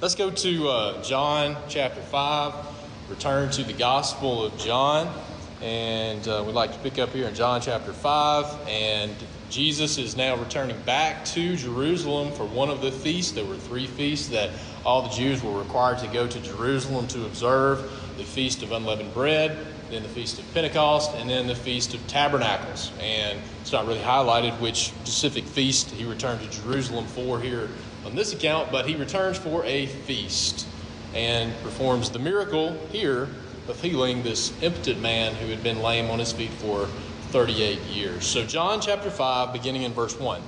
Let's go to John chapter 5, return to the Gospel of John, and we'd like to pick up here in John chapter 5, and Jesus is now returning back to Jerusalem for one of the feasts. There were three feasts that all the Jews were required to go to Jerusalem to observe: the Feast of Unleavened Bread, then the Feast of Pentecost, and then the Feast of Tabernacles. And it's not really highlighted which specific feast he returned to Jerusalem for here on this account, but he returns for a feast and performs the miracle here of healing this impotent man who had been lame on his feet for 38 years. So John chapter 5, beginning in verse 1.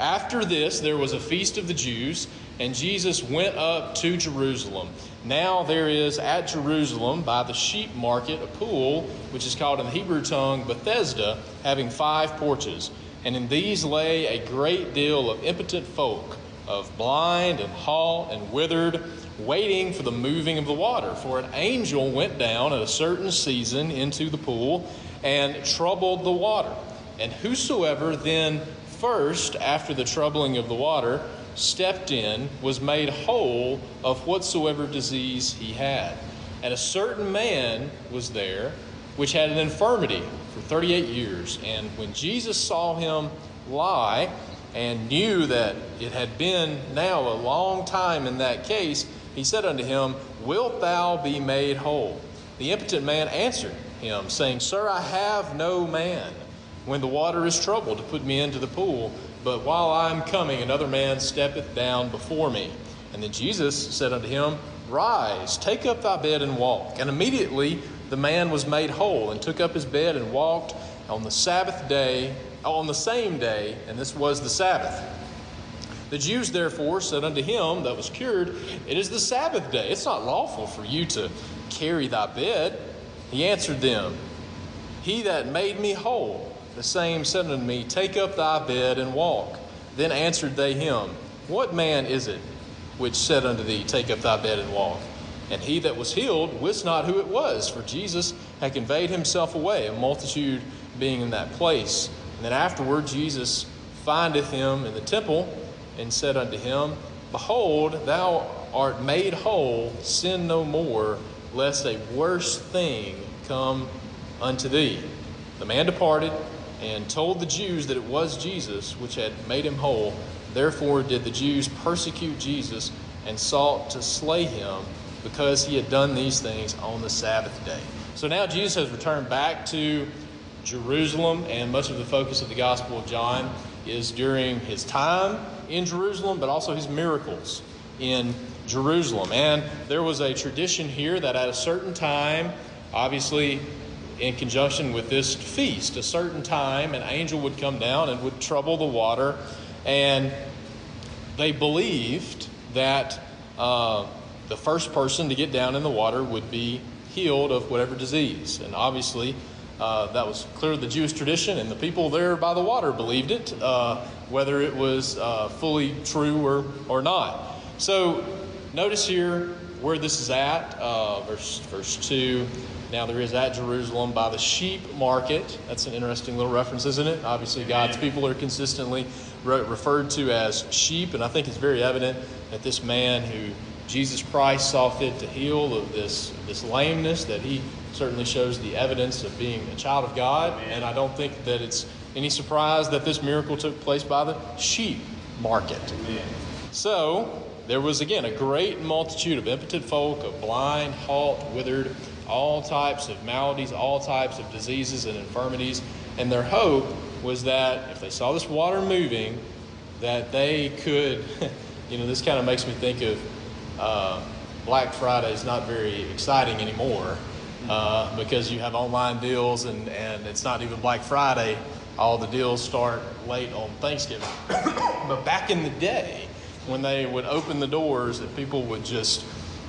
After this, there was a feast of the Jews, and Jesus went up to Jerusalem. Now there is at Jerusalem by the sheep market a pool, which is called in the Hebrew tongue Bethesda, having 5 porches. And in these lay a great deal of impotent folk, of blind and halt and withered, waiting for the moving of the water. For an angel went down at a certain season into the pool and troubled the water. And whosoever then first, after the troubling of the water, stepped in, was made whole of whatsoever disease he had. And a certain man was there, which had an infirmity for 38 years. And when Jesus saw him lie and knew that it had been now a long time in that case, he said unto him, Wilt thou be made whole? The impotent man answered him, saying, Sir, I have no man, when the water is troubled, to put me into the pool. But while I am coming, another man steppeth down before me. And then Jesus said unto him, Rise, take up thy bed and walk. And immediately the man was made whole, and took up his bed and walked on the same day, and this was the Sabbath. The Jews therefore said unto him that was cured, It is the Sabbath day. It's not lawful for you to carry thy bed. He answered them, He that made me whole, the same said unto me, Take up thy bed and walk. Then answered they him, What man is it which said unto thee, Take up thy bed and walk? And he that was healed wist not who it was, for Jesus had conveyed himself away, a multitude being in that place. And then afterward Jesus findeth him in the temple, and said unto him, Behold, thou art made whole, sin no more, lest a worse thing come unto thee. The man departed, and told the Jews that it was Jesus which had made him whole. Therefore did the Jews persecute Jesus, and sought to slay him, because he had done these things on the Sabbath day. So now Jesus has returned back to Jerusalem, and much of the focus of the Gospel of John is during his time in Jerusalem, but also his miracles in Jerusalem. And there was a tradition here that at a certain time, obviously in conjunction with this feast, a certain time an angel would come down and would trouble the water, and they believed that the first person to get down in the water would be healed of whatever disease. And obviously, that was clearly the Jewish tradition, and the people there by the water believed it, whether it was fully true or not. So notice here where this is at, verse 2. Now there is at Jerusalem by the sheep market. That's an interesting little reference, isn't it? Obviously, God's people are consistently referred to as sheep, and I think it's very evident that this man who Jesus Christ saw fit to heal of this lameness, that he certainly shows the evidence of being a child of God. Amen. And I don't think that it's any surprise that this miracle took place by the sheep market. Amen. So there was, again, a great multitude of impotent folk, of blind, halt, withered, all types of maladies, all types of diseases and infirmities. And their hope was that if they saw this water moving, that they could, this kind of makes me think of Black Friday is not very exciting anymore because you have online deals and it's not even Black Friday. All the deals start late on Thanksgiving. But back in the day, when they would open the doors, that people would just,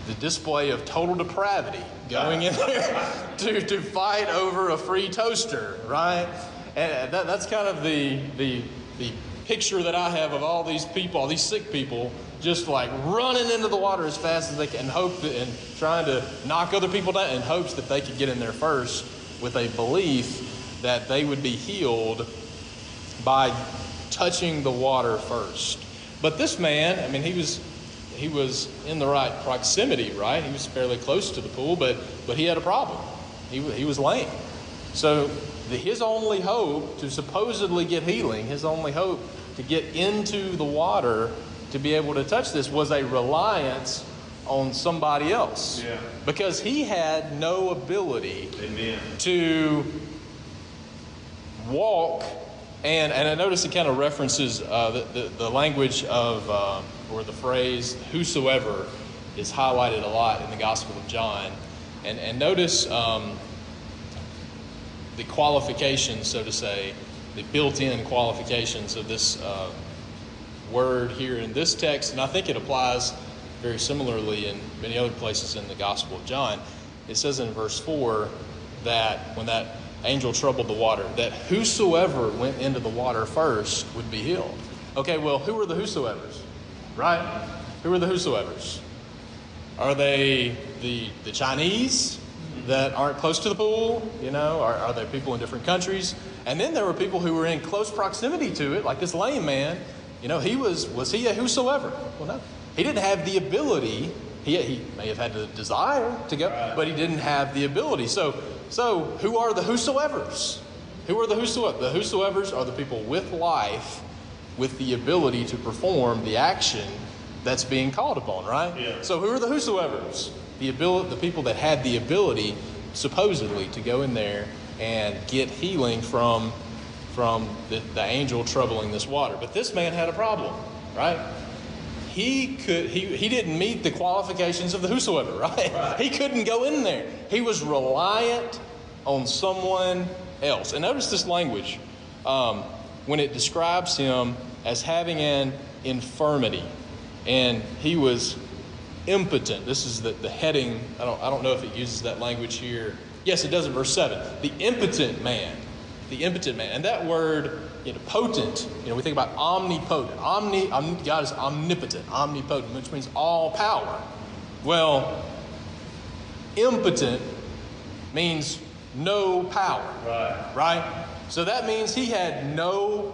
the display of total depravity going in there to fight over a free toaster, right? And that's kind of the picture that I have of all these people, all these sick people, just like running into the water as fast as they can, and trying to knock other people down in hopes that they could get in there first, with a belief that they would be healed by touching the water first. But this man, I mean, he was in the right proximity, right? He was fairly close to the pool, but he had a problem. He was lame. So his only hope to supposedly get healing, his only hope to get into the water to be able to touch this, was a reliance on somebody else. Yeah. Because he had no ability, amen, to walk. And I notice it kind of references the language of, or the phrase, whosoever, is highlighted a lot in the Gospel of John. And notice the qualifications, so to say, the built-in qualifications of this word here in this text. And I think it applies very similarly in many other places in the Gospel of John. It says in verse 4 that when that angel troubled the water, that whosoever went into the water first would be healed. Okay, well, who are the whosoevers, right? Who are the whosoevers? Are they the Chinese that aren't close to the pool? You know, are there people in different countries? And then there were people who were in close proximity to it, like this lame man. You know, was he a whosoever? Well, no. He didn't have the ability. He may have had the desire to go, but he didn't have the ability. So who are the whosoevers? Who are the whosoever? The whosoevers are the people with life, with the ability to perform the action that's being called upon, right? Yeah. So who are the whosoevers? The people that had the ability, supposedly, to go in there and get healing from the angel troubling this water. But this man had a problem, right? He didn't meet the qualifications of the whosoever, right? He couldn't go in there. He was reliant on someone else. And notice this language when it describes him as having an infirmity, and he was impotent. This is the heading. I don't know if it uses that language here. Yes, it does in verse 7. The impotent man, and that word, potent. We think about omnipotent. God is omnipotent, omnipotent, which means all power. Well, impotent means no power, right? So that means he had no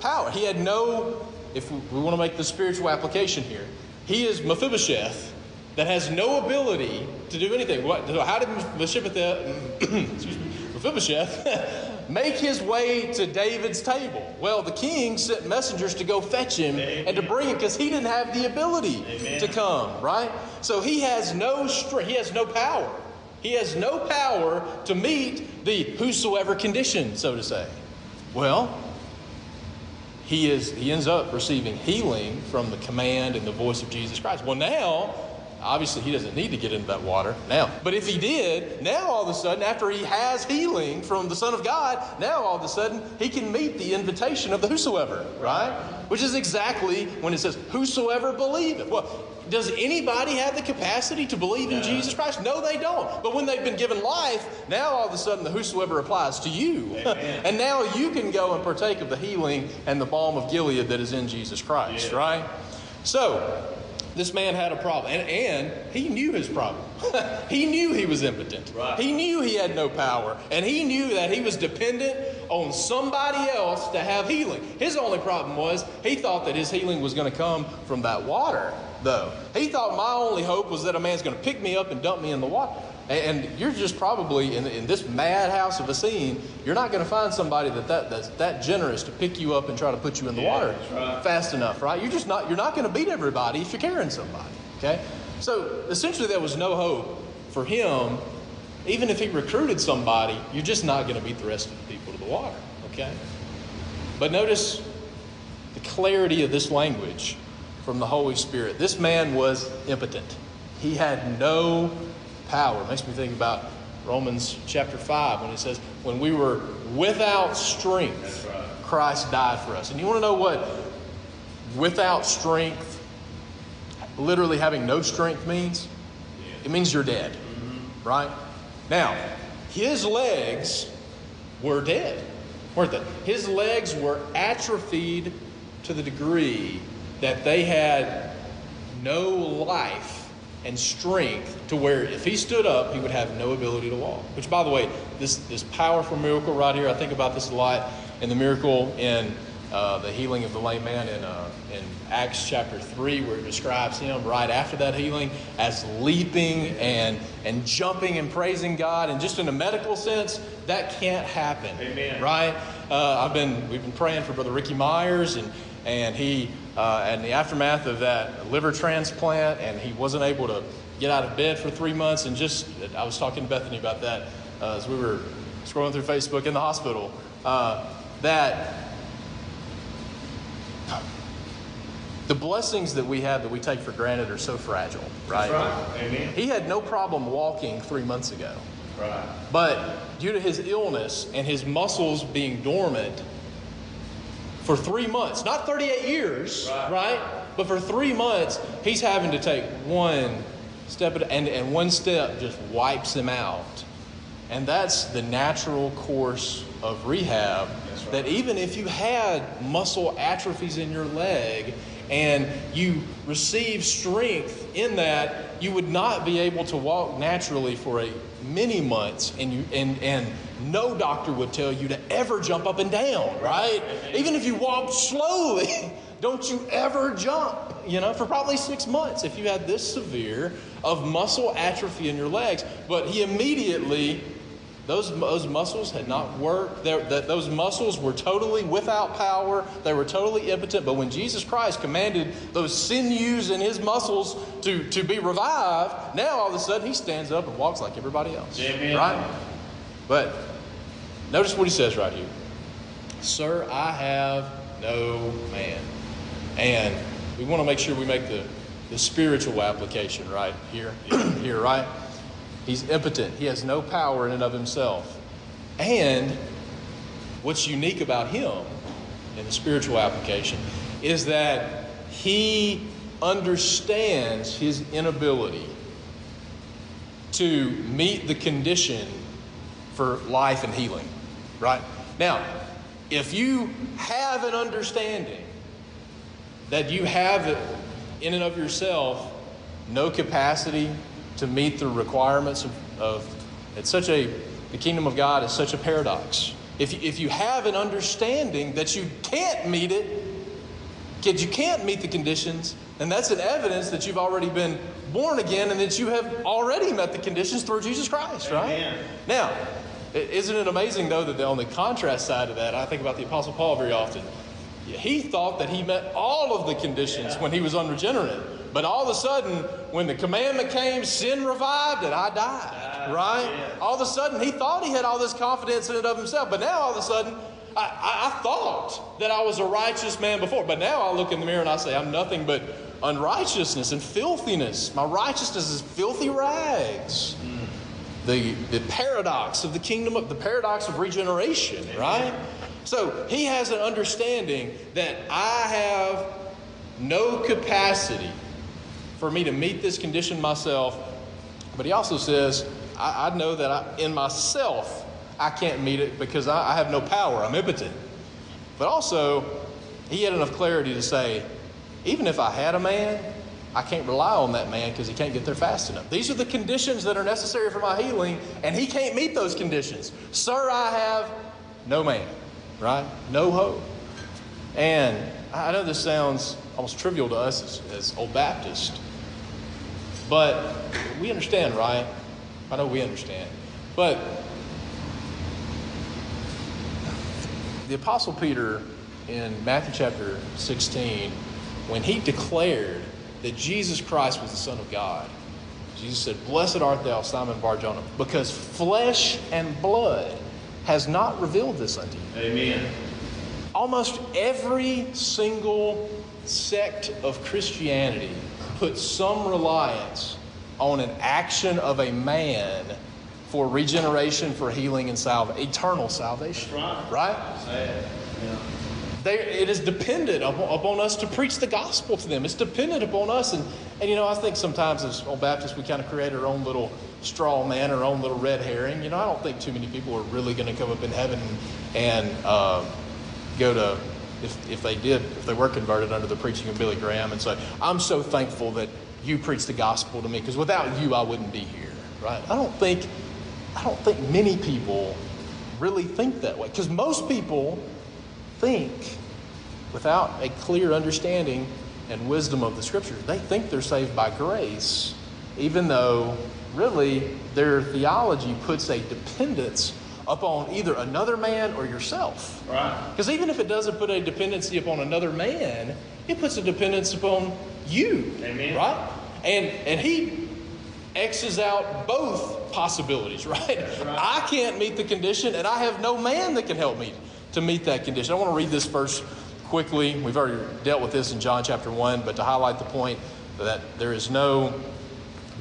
power. He had no. If we want to make the spiritual application here, he is Mephibosheth that has no ability to do anything. How did Mephibosheth? Make his way to David's table? Well, the king sent messengers to go fetch him, amen, and to bring him, because he didn't have the ability, amen, to come, right? So he has no strength. He has no power. He has no power to meet the whosoever condition, so to say. Well, he ends up receiving healing from the command and the voice of Jesus Christ. Well, now, obviously, he doesn't need to get into that water now. But if he did, now all of a sudden, after he has healing from the Son of God, now all of a sudden, he can meet the invitation of the whosoever, right? Which is exactly when it says, whosoever believeth. Well, does anybody have the capacity to believe in Jesus Christ? No, they don't. But when they've been given life, now all of a sudden, the whosoever applies to you. And now you can go and partake of the healing and the balm of Gilead that is in Jesus Christ, right? So this man had a problem, and he knew his problem. He knew he was impotent. Right. He knew he had no power, and he knew that he was dependent on somebody else to have healing. His only problem was he thought that his healing was going to come from that water, though. He thought my only hope was that a man's going to pick me up and dump me in the water. And you're just probably, in this madhouse of a scene, you're not going to find somebody that's that generous to pick you up and try to put you in the water fast enough, right? You're not going to beat everybody if you're carrying somebody, okay? So essentially there was no hope for him. Even if he recruited somebody, you're just not going to beat the rest of the people to the water, okay? But notice the clarity of this language from the Holy Spirit. This man was impotent. He had no power. It makes me think about Romans chapter 5 when it says, when we were without strength, Christ died for us. And you want to know what without strength literally having no strength means? It means you're dead, right? Now, his legs were dead, weren't they? His legs were atrophied to the degree that they had no life and strength to where if he stood up, he would have no ability to walk. Which, by the way, this powerful miracle right here, I think about this a lot, and the miracle in the healing of the lame man in Acts chapter 3, where it describes him right after that healing as leaping and jumping and praising God. And just in a medical sense, that can't happen. Amen. Right? We've been praying for Brother Ricky Myers, and he in the aftermath of that liver transplant, and he wasn't able to get out of bed for 3 months. And just, I was talking to Bethany about that as we were scrolling through Facebook in the hospital. That the blessings that we have that we take for granted are so fragile, right? That's right. Amen. He had no problem walking 3 months ago. Right. But due to his illness and his muscles being dormant for 3 months, not 38 years, right? But for 3 months, he's having to take one step, and one step just wipes him out. And that's the natural course of rehab, right. That even if you had muscle atrophies in your leg and you receive strength in that, you would not be able to walk naturally for many months, and no doctor would tell you to ever jump up and down, right? Even if you walked slowly, don't you ever jump, for probably 6 months if you had this severe of muscle atrophy in your legs. But he immediately... Those muscles had not worked. Those muscles were totally without power. They were totally impotent. But when Jesus Christ commanded those sinews in his muscles to be revived, now all of a sudden he stands up and walks like everybody else. Amen. Right? But notice what he says right here. Sir, I have no man. And we want to make sure we make the spiritual application right here. Here, right? He's impotent. He has no power in and of himself. And what's unique about him in the spiritual application is that he understands his inability to meet the condition for life and healing. Right? Now, if you have an understanding that you have in and of yourself no capacity to meet the requirements the kingdom of God is such a paradox. If you have an understanding that you can't meet it, you can't meet the conditions, then that's an evidence that you've already been born again and that you have already met the conditions through Jesus Christ, right? Amen. Now, isn't it amazing, though, that on the contrast side of that, I think about the Apostle Paul very often. He thought that he met all of the conditions when he was unregenerate. But all of a sudden, when the commandment came, sin revived and I died, right? Yes. All of a sudden, he thought he had all this confidence in it of himself. But now, all of a sudden, I thought that I was a righteous man before. But now I look in the mirror and I say, I'm nothing but unrighteousness and filthiness. My righteousness is filthy rags. Mm. The paradox of the kingdom, the paradox of regeneration, right? So he has an understanding that I have no capacity for me to meet this condition myself. But he also says, I know that in myself, I can't meet it because I have no power. I'm impotent. But also, he had enough clarity to say, even if I had a man, I can't rely on that man because he can't get there fast enough. These are the conditions that are necessary for my healing, and he can't meet those conditions. Sir, I have no man, right? No hope. And I know this sounds almost trivial to us as Old Baptists, but we understand, right? I know we understand. But the Apostle Peter in Matthew chapter 16, when he declared that Jesus Christ was the Son of God, Jesus said, "Blessed art thou, Simon Bar-Jonah, because flesh and blood has not revealed this unto you." Amen. Almost every single sect of Christianity puts some reliance on an action of a man for regeneration, for healing, and eternal salvation. That's right? Yeah. It is dependent upon us to preach the gospel to them. It's dependent upon us. And you know, I think sometimes as old Baptists, we kind of create our own little straw man, our own little red herring. You know, I don't think too many people are really going to come up in heaven and go to, if they were converted under the preaching of Billy Graham and say, I'm so thankful that you preached the gospel to me because without you, I wouldn't be here, right? I don't think many people really think that way, because most people think without a clear understanding and wisdom of the scriptures. They think they're saved by grace, even though really their theology puts a dependence upon either another man or yourself. Right. Because even if it doesn't put a dependency upon another man, it puts a dependence upon you. Amen. Right? And he X's out both possibilities, right? That's right. I can't meet the condition, and I have no man that can help me to meet that condition. I want to read this verse quickly. We've already dealt with this in John chapter 1, but to highlight the point that there is no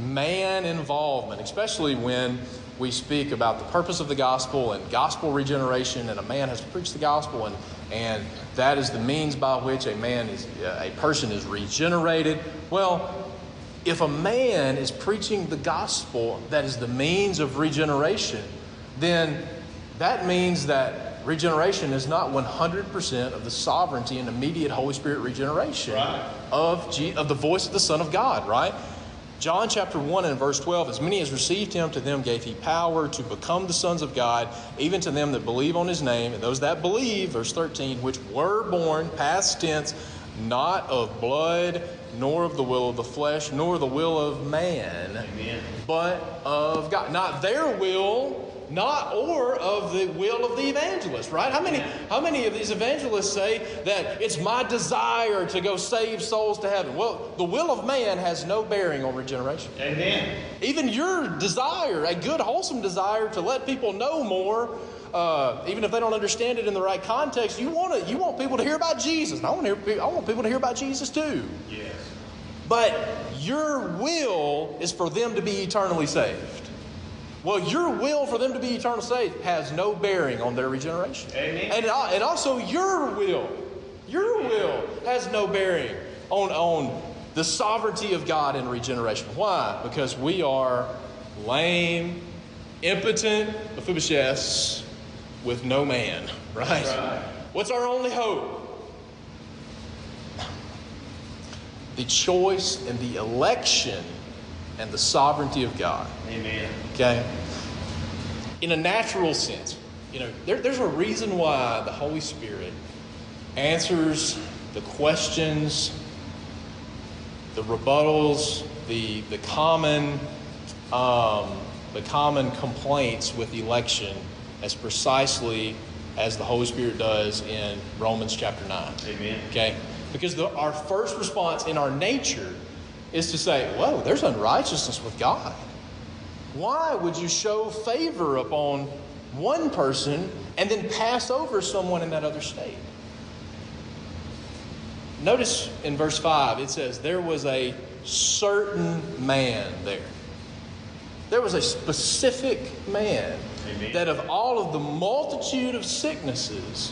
man involvement, especially when we speak about the purpose of the gospel and gospel regeneration, and a man has to preach the gospel, and that is the means by which a person is regenerated. Well, if a man is preaching the gospel that is the means of regeneration, then that means that regeneration is not 100% of the sovereignty and immediate Holy Spirit regeneration right. of the voice of the Son of God, right? John chapter 1 and verse 12, as many as received him, to them gave he power to become the sons of God, even to them that believe on his name. And those that believe, verse 13, which were born, past tense, not of blood, nor of the will of the flesh, nor the will of man, Amen. But of God. Not their will, not or of the will of the evangelist, right? How many of these evangelists say that it's my desire to go save souls to heaven? Well, the will of man has no bearing on regeneration. Amen. Even your desire, a good, wholesome desire to let people know more, even if they don't understand it in the right context, you want people to hear about Jesus. And I want people to hear about Jesus too. Yes. But your will is for them to be eternally saved. Well, your will for them to be eternally saved has no bearing on their regeneration. Amen. And also your will has no bearing on the sovereignty of God in regeneration. Why? Because we are lame, impotent Mephibosheths with no man, right? Right. What's our only hope? The choice and the election and the sovereignty of God. Amen. Okay? In a natural sense, you know, there's a reason why the Holy Spirit answers the questions, the rebuttals, the common complaints with election as precisely as the Holy Spirit does in Romans chapter 9. Amen. Okay? Because our first response in our nature is to say, whoa, there's unrighteousness with God. Why would you show favor upon one person and then pass over someone in that other state? Notice in verse 5, it says, there was a certain man there. There was a specific man Amen. That of all of the multitude of sicknesses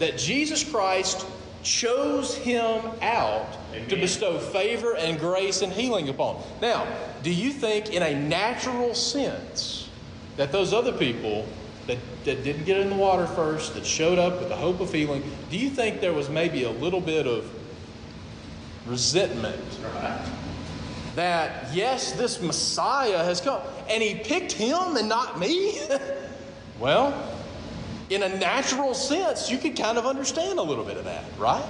that Jesus Christ chose him out Amen. To bestow favor and grace and healing upon. Now, do you think in a natural sense that those other people that didn't get in the water first, that showed up with the hope of healing, do you think there was maybe a little bit of resentment? Right. That, yes, this Messiah has come, and he picked him and not me? Well, in a natural sense, you could kind of understand a little bit of that, right?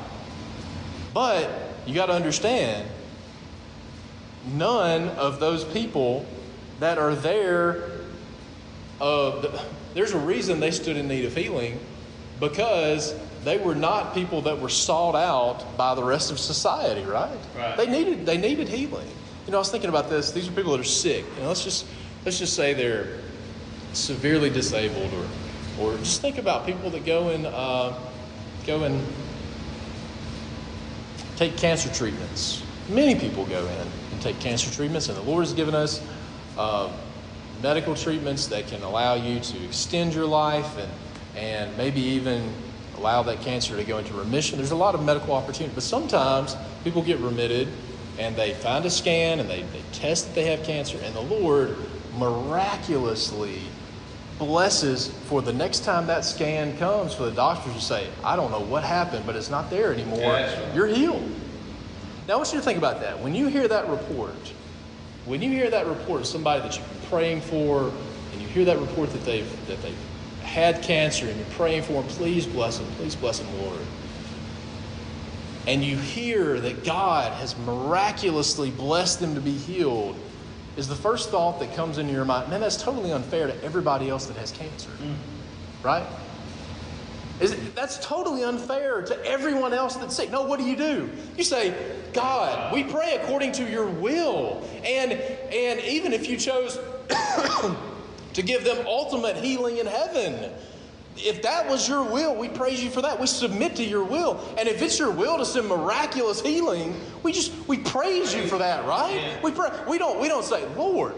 But you got to understand, none of those people that are there, there's a reason they stood in need of healing, because they were not people that were sought out by the rest of society, right? Right. They needed healing. You know, I was thinking about this. These are people that are sick. You know, let's just say they're severely disabled, or just think about people that go and take cancer treatments. Many people go in and take cancer treatments, and the Lord has given us medical treatments that can allow you to extend your life and maybe even allow that cancer to go into remission. There's a lot of medical opportunity, but sometimes people get remitted and they find a scan and they test that they have cancer, and the Lord miraculously blesses for the next time that scan comes for the doctors to say, I don't know what happened, but it's not there anymore. Yeah. You're healed. Now I want you to think about that. When you hear that report of somebody that you've been praying for, and you hear that report that they've had cancer and you're praying for them, please bless them, Lord. And you hear that God has miraculously blessed them to be healed, is the first thought that comes into your mind, man, that's totally unfair to everybody else that has cancer, right? That's totally unfair to everyone else that's sick. No, what do? You say, God, we pray according to your will. And even if you chose to give them ultimate healing in heaven, if that was your will, we praise you for that. We submit to your will. And if it's your will to send miraculous healing, we praise you for that, right? Yeah. We don't say, Lord,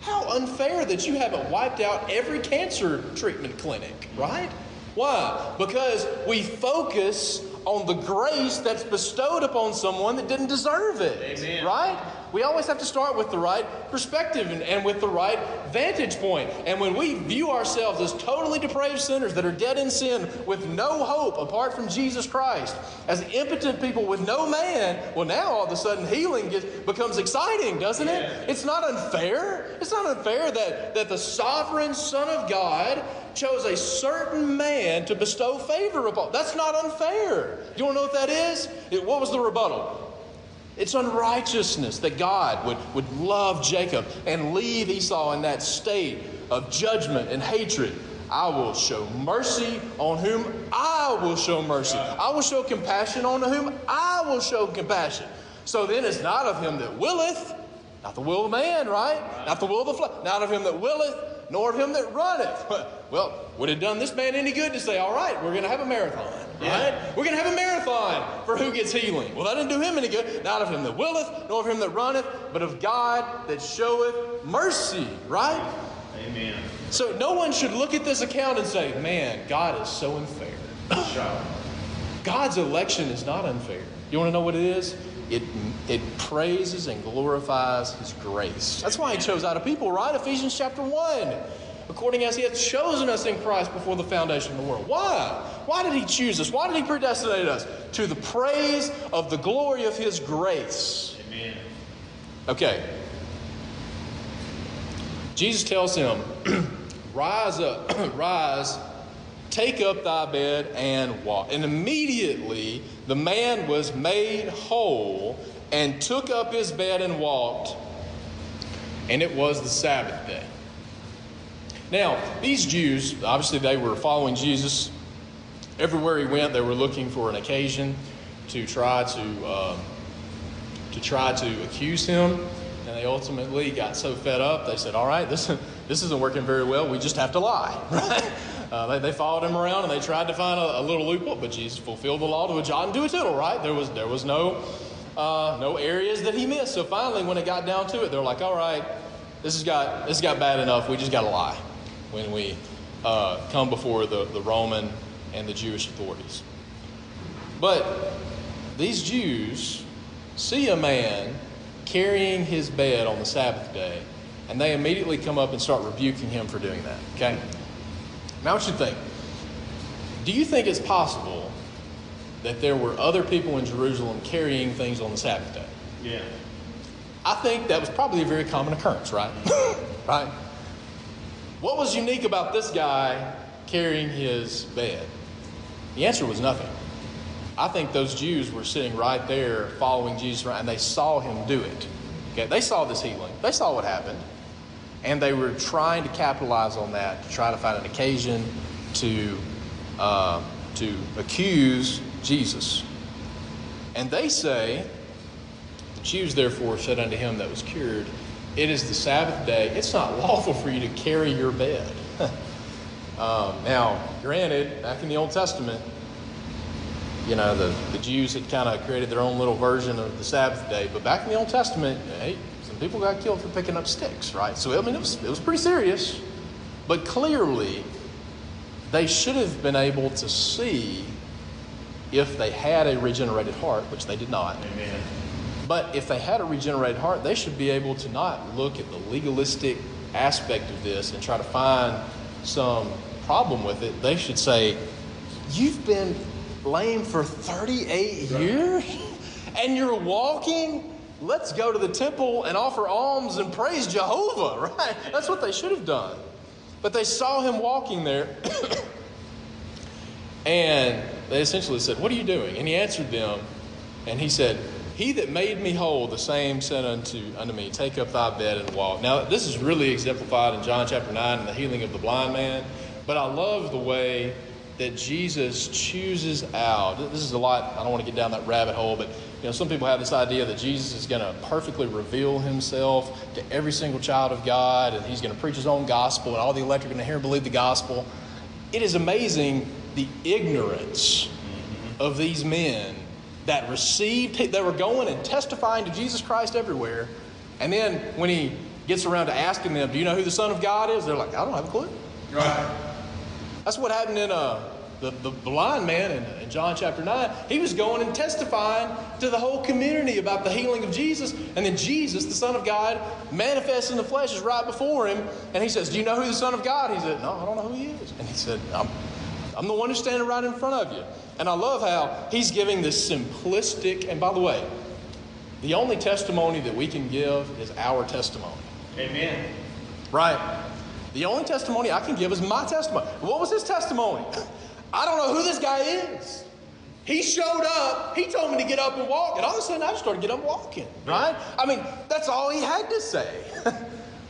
how unfair that you haven't wiped out every cancer treatment clinic, right? Why? Because we focus on the grace that's bestowed upon someone that didn't deserve it. Amen. Right? We always have to start with the right perspective and with the right vantage point. And when we view ourselves as totally depraved sinners that are dead in sin with no hope apart from Jesus Christ, as impotent people with no man, well, now all of a sudden healing becomes exciting, doesn't it? Yeah. It's not unfair. It's not unfair that the sovereign Son of God chose a certain man to bestow favor upon. That's not unfair. You want to know what that is? What was the rebuttal? It's unrighteousness that God would love Jacob and leave Esau in that state of judgment and hatred. I will show mercy on whom I will show mercy. I will show compassion on whom I will show compassion. So then it's not of him that willeth, not the will of man, right? Not the will of the flesh, not of him that willeth, nor of him that runneth. Well, would it have done this man any good to say, all right, we're going to have a marathon? Right? Yeah. We're going to have a marathon for who gets healing. Well, that didn't do him any good. Not of him that willeth, nor of him that runneth, but of God that showeth mercy. Right? Amen. So no one should look at this account and say, man, God is so unfair. God's election is not unfair. You want to know what it is? It praises and glorifies his grace. That's why he chose out a people, right? Ephesians chapter 1. According as he hath chosen us in Christ before the foundation of the world. Why? Why did he choose us? Why did he predestinate us? To the praise of the glory of his grace. Amen. Okay. Jesus tells him, rise up, rise, take up thy bed and walk. And immediately the man was made whole and took up his bed and walked. And it was the Sabbath day. Now, these Jews, obviously they were following Jesus. Everywhere he went, they were looking for an occasion to try to accuse him. And they ultimately got so fed up, they said, all right, this isn't working very well. We just have to lie, right? They followed him around and they tried to find a little loophole, but Jesus fulfilled the law to a jot and to a tittle, right? There was no areas that he missed. So finally, when it got down to it, they're like, all right, this has got bad enough. We just got to lie when we come before the Roman and the Jewish authorities. But these Jews see a man carrying his bed on the Sabbath day, and they immediately come up and start rebuking him for doing that. Okay? Now what you think? Do you think it's possible that there were other people in Jerusalem carrying things on the Sabbath day? Yeah. I think that was probably a very common occurrence, right? Right? What was unique about this guy carrying his bed? The answer was nothing. I think those Jews were sitting right there following Jesus around, and they saw him do it. Okay? They saw this healing. They saw what happened. And they were trying to capitalize on that, to try to find an occasion to accuse Jesus. And they say, the Jews therefore said unto him that was cured, it is the Sabbath day. It's not lawful for you to carry your bed. Now, granted, back in the Old Testament, you know, the Jews had kind of created their own little version of the Sabbath day. But back in the Old Testament, hey, some people got killed for picking up sticks, right? So, I mean, it was pretty serious. But clearly, they should have been able to see if they had a regenerated heart, which they did not. Amen. But if they had a regenerated heart, they should be able to not look at the legalistic aspect of this and try to find some problem with it. They should say, you've been lame for 38 years and you're walking? Let's go to the temple and offer alms and praise Jehovah, right? That's what they should have done. But they saw him walking there and they essentially said, what are you doing? And he answered them and he said, he that made me whole, the same said unto me, take up thy bed and walk. Now, this is really exemplified in John chapter 9 and the healing of the blind man. But I love the way that Jesus chooses out. This is a lot. I don't want to get down that rabbit hole, but some people have this idea that Jesus is going to perfectly reveal himself to every single child of God, and he's going to preach his own gospel, and all the elect are going to hear and believe the gospel. It is amazing the ignorance of these men that received, they were going and testifying to Jesus Christ everywhere. And then when he gets around to asking them, do you know who the Son of God is? They're like, I don't have a clue. Right. That's what happened in the blind man in John chapter 9. He was going and testifying to the whole community about the healing of Jesus. And then Jesus, the Son of God, manifests in the flesh, is right before him. And he says, do you know who the Son of God is? He said, no, I don't know who he is. And he said, I'm the one who's standing right in front of you. And I love how he's giving this simplistic, and by the way, the only testimony that we can give is our testimony. Amen. Right? The only testimony I can give is my testimony. What was his testimony? I don't know who this guy is. He showed up. He told me to get up and walk. And all of a sudden, I just started getting up walking. Right? I mean, that's all he had to say.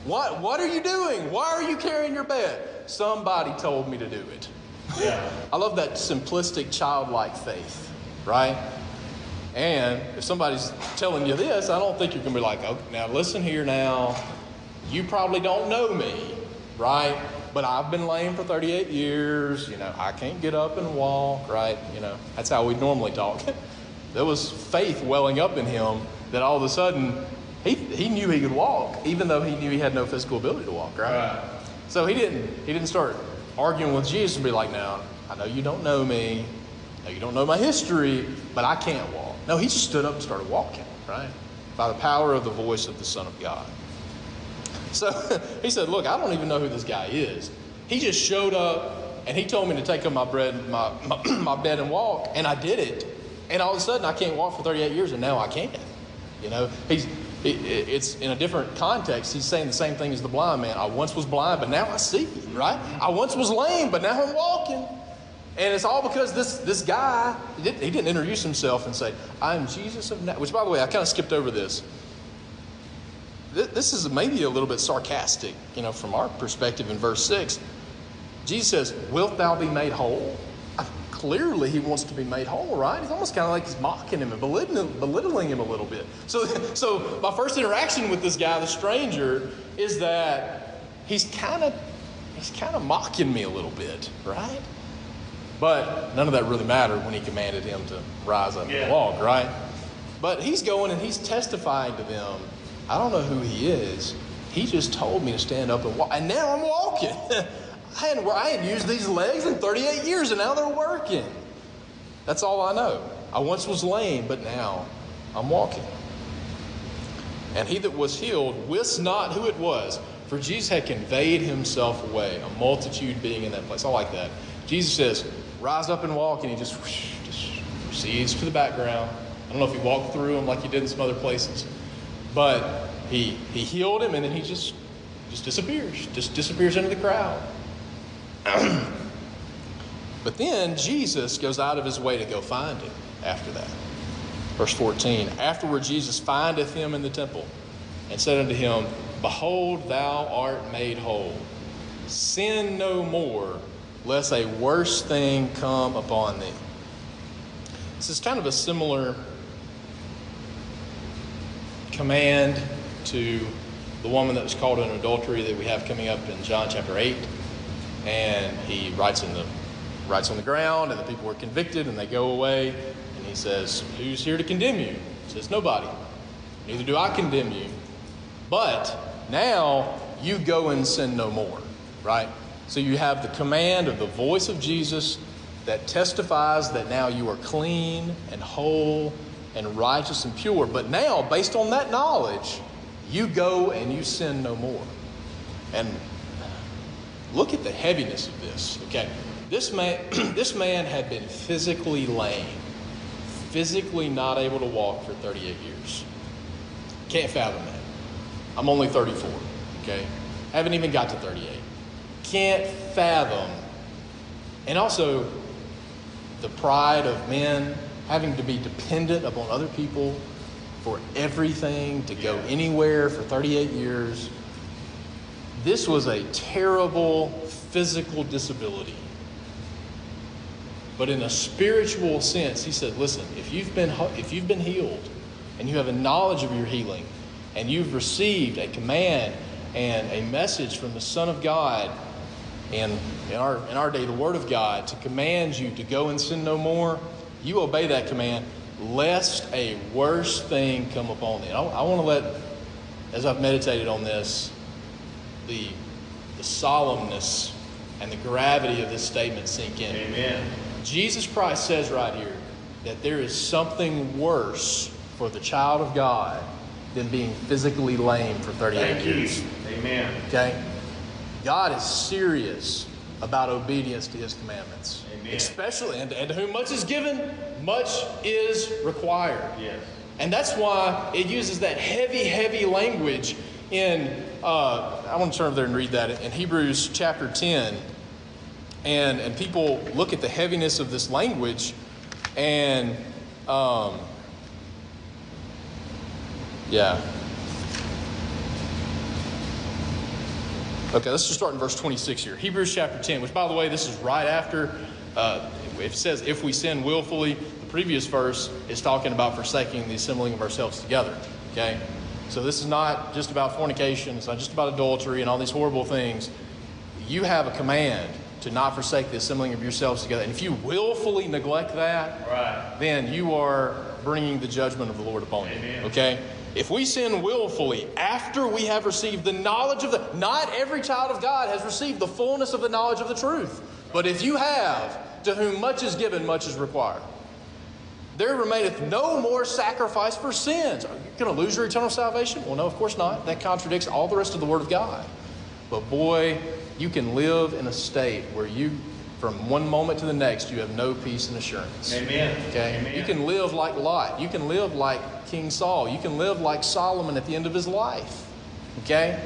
What are you doing? Why are you carrying your bed? Somebody told me to do it. Yeah. I love that simplistic, childlike faith, right? And if somebody's telling you this, I don't think you're going to be like, oh, now listen here now. You probably don't know me, right? But I've been lame for 38 years. I can't get up and walk, right? That's how we normally talk. There was faith welling up in him that all of a sudden he knew he could walk, even though he knew he had no physical ability to walk, right? So he didn't start arguing with Jesus and be like, now, I know you don't know me. I know you don't know my history, but I can't walk. No, he just stood up and started walking, right? By the power of the voice of the Son of God. So he said, look, I don't even know who this guy is. He just showed up and he told me to take up my bed and walk. And I did it. And all of a sudden I can't walk for 38 years and now I can. It's in a different context. He's saying the same thing as the blind man. I once was blind, but now I see, right? I once was lame, but now I'm walking. And it's all because this guy, he didn't introduce himself and say, I'm Jesus of Nazareth, which, by the way, I kind of skipped over this. This is maybe a little bit sarcastic, from our perspective in verse 6. Jesus says, wilt thou be made whole? Clearly, he wants to be made whole, right? It's almost kind of like he's mocking him and belittling him a little bit. So my first interaction with this guy, the stranger, is that he's kind of mocking me a little bit, right? But none of that really mattered when he commanded him to rise up and walk, right? But he's going and he's testifying to them, I don't know who he is. He just told me to stand up and walk, and now I'm walking. I hadn't used these legs in 38 years, and now they're working. That's all I know. I once was lame, but now I'm walking. And he that was healed wist not who it was, for Jesus had conveyed himself away, a multitude being in that place. I like that. Jesus says, rise up and walk, and he just recedes to the background. I don't know if he walked through him like he did in some other places, but he healed him, and then he just disappears. Just disappears into the crowd. But then Jesus goes out of his way to go find him after that. Verse 14, afterward Jesus findeth him in the temple and said unto him, behold, thou art made whole. Sin no more, lest a worse thing come upon thee. This is kind of a similar command to the woman that was caught in adultery that we have coming up in John chapter 8. And he writes on the ground, and the people were convicted, and they go away. And he says, who's here to condemn you? He says, nobody. Neither do I condemn you. But now you go and sin no more, right? So you have the command of the voice of Jesus that testifies that now you are clean and whole and righteous and pure. But now, based on that knowledge, you go and you sin no more. And look at the heaviness of this. Okay, this man had been physically lame, physically not able to walk for 38 years. Can't fathom that. I'm only 34, okay? Haven't even got to 38. Can't fathom. And also, the pride of men having to be dependent upon other people for everything, to go anywhere for 38 years. This was a terrible physical disability. But in a spiritual sense, he said, listen, if you've been healed and you have a knowledge of your healing and you've received a command and a message from the Son of God, and in our day, the Word of God, to command you to go and sin no more, you obey that command, lest a worse thing come upon thee. I want to let, as I've meditated on this, the solemnness and the gravity of this statement sink in. Amen. Jesus Christ says right here that there is something worse for the child of God than being physically lame for 38 years. Amen. Okay? God is serious about obedience to His commandments. Amen. Especially, and to whom much is given, much is required. Yes. And that's why it uses that heavy, heavy language in, I want to turn over there and read that, in Hebrews chapter 10. And people look at the heaviness of this language and, yeah. Okay, let's just start in verse 26 here. Hebrews chapter 10, which, by the way, this is right after, it says, if we sin willfully, the previous verse is talking about forsaking the assembling of ourselves together, okay? So this is not just about fornication. It's not just about adultery and all these horrible things. You have a command to not forsake the assembling of yourselves together. And if you willfully neglect that, right, then you are bringing the judgment of the Lord upon you, okay? If we sin willfully after we have received the knowledge of the... Not every child of God has received the fullness of the knowledge of the truth. But if you have, to whom much is given, much is required. There remaineth no more sacrifice for sins. Are you going to lose your eternal salvation? Well, no, of course not. That contradicts all the rest of the Word of God. But boy, you can live in a state where you... From one moment to the next, you have no peace and assurance. Amen. Okay? Amen. You can live like Lot. You can live like King Saul. You can live like Solomon at the end of his life. Okay?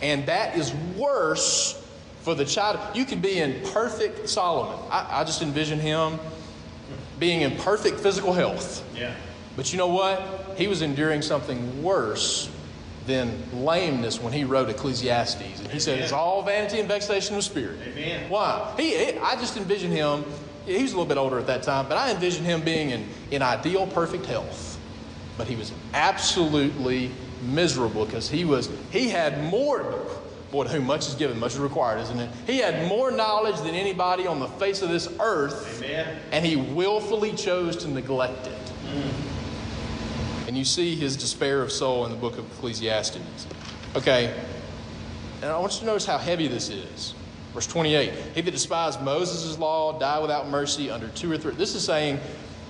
And that is worse for the child. You could be in perfect Solomon. I just envision him being in perfect physical health. Yeah. But you know what? He was enduring something worse than lameness when he wrote Ecclesiastes. And he said, it's all vanity and vexation of spirit. Amen. Why? I just envision him, he was a little bit older at that time, but I envision him being in ideal perfect health. But he was absolutely miserable because he had more, boy, to whom much is given, much is required, isn't it? He had more knowledge than anybody on the face of this earth. Amen. And he willfully chose to neglect it. Mm. And you see his despair of soul in the book of Ecclesiastes. Okay, and I want you to notice how heavy this is. Verse 28, he that despised Moses' law died without mercy under two or three. This is saying,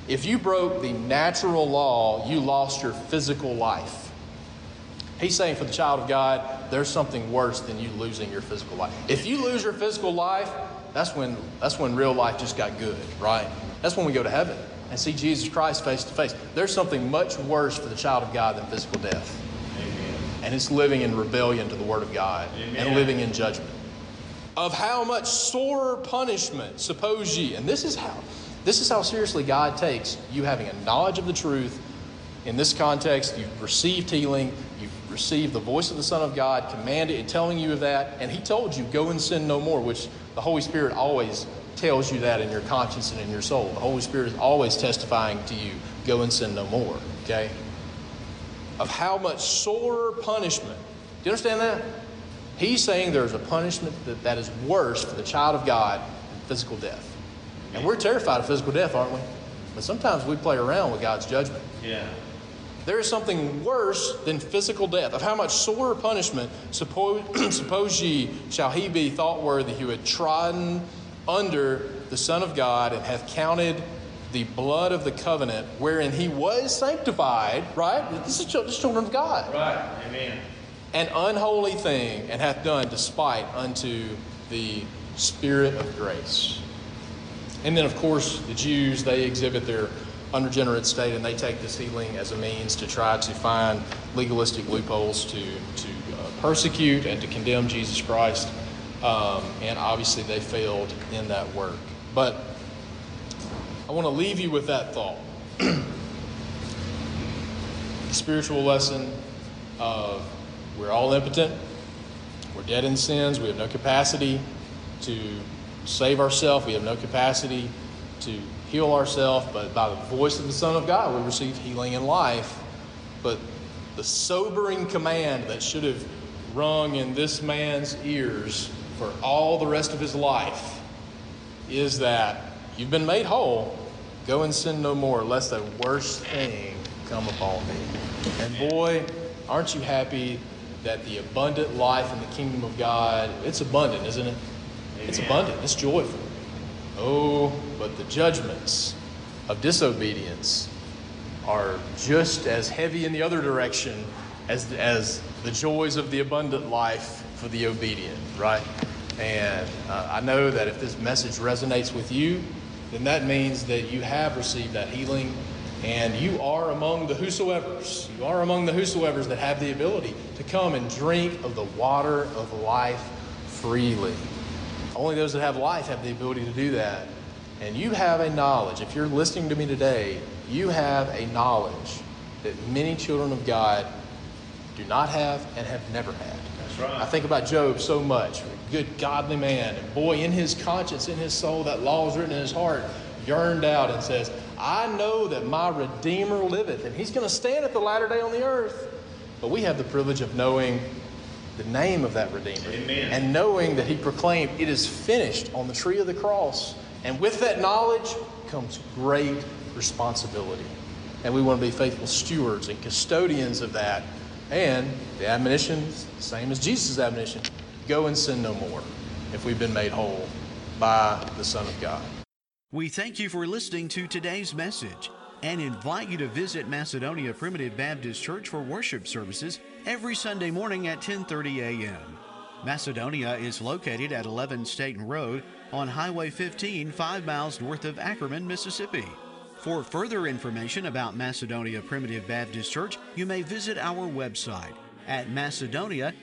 if you broke the natural law, you lost your physical life. He's saying for the child of God, there's something worse than you losing your physical life. If you lose your physical life, that's when real life just got good, right? That's when we go to heaven and see Jesus Christ face to face. There's something much worse for the child of God than physical death. Amen. And it's living in rebellion to the Word of God. Amen. And living in judgment. Of how much sorer punishment, suppose ye. And this is how seriously God takes you having a knowledge of the truth. In this context, you've received healing. You've received the voice of the Son of God, commanded and telling you of that. And He told you, go and sin no more, which the Holy Spirit always tells you that in your conscience and in your soul. The Holy Spirit is always testifying to you, go and sin no more, okay? Of how much sorer punishment. Do you understand that? He's saying there's a punishment that is worse for the child of God than physical death. And we're terrified of physical death, aren't we? But sometimes we play around with God's judgment. Yeah. There is something worse than physical death. Of how much sorer punishment suppose ye shall he be thought worthy who had trodden under the Son of God and hath counted the blood of the covenant wherein he was sanctified, right? This is the children of God. Right, amen. An unholy thing and hath done despite unto the Spirit of grace. And then, of course, the Jews, they exhibit their unregenerate state, and they take this healing as a means to try to find legalistic loopholes to persecute and to condemn Jesus Christ. And obviously they failed in that work. But I want to leave you with that thought. The spiritual lesson of we're all impotent, we're dead in sins, we have no capacity to save ourselves, we have no capacity to heal ourselves, but by the voice of the Son of God we receive healing and life. But the sobering command that should have rung in this man's ears for all the rest of his life is that you've been made whole, go and sin no more, lest a worse thing come upon thee. And boy, aren't you happy that the abundant life in the kingdom of God, it's abundant, isn't it? Amen. It's abundant, it's joyful. Oh, but the judgments of disobedience are just as heavy in the other direction as the joys of the abundant life for the obedient, right? And I know that if this message resonates with you, then that means that you have received that healing and you are among the whosoevers. You are among the whosoevers that have the ability to come and drink of the water of life freely. Only those that have life have the ability to do that. And you have a knowledge. If you're listening to me today, you have a knowledge that many children of God do not have and have never had. That's right. I think about Job so much. A good, godly man. And boy, in his conscience, in his soul, that law is written in his heart, yearned out and says, I know that my Redeemer liveth, and he's going to stand at the latter day on the earth. But we have the privilege of knowing the name of that Redeemer. Amen. And knowing that he proclaimed, it is finished on the tree of the cross. And with that knowledge comes great responsibility. And we want to be faithful stewards and custodians of that. And the admonitions, same as Jesus' admonition, go and sin no more if we've been made whole by the Son of God. We thank you for listening to today's message and invite you to visit Macedonia Primitive Baptist Church for worship services every Sunday morning at 10:30 a.m. Macedonia is located at 11 Staten Road on Highway 15, 5 miles north of Ackerman, Mississippi. For further information about Macedonia Primitive Baptist Church, you may visit our website at macedonia-pbc.org.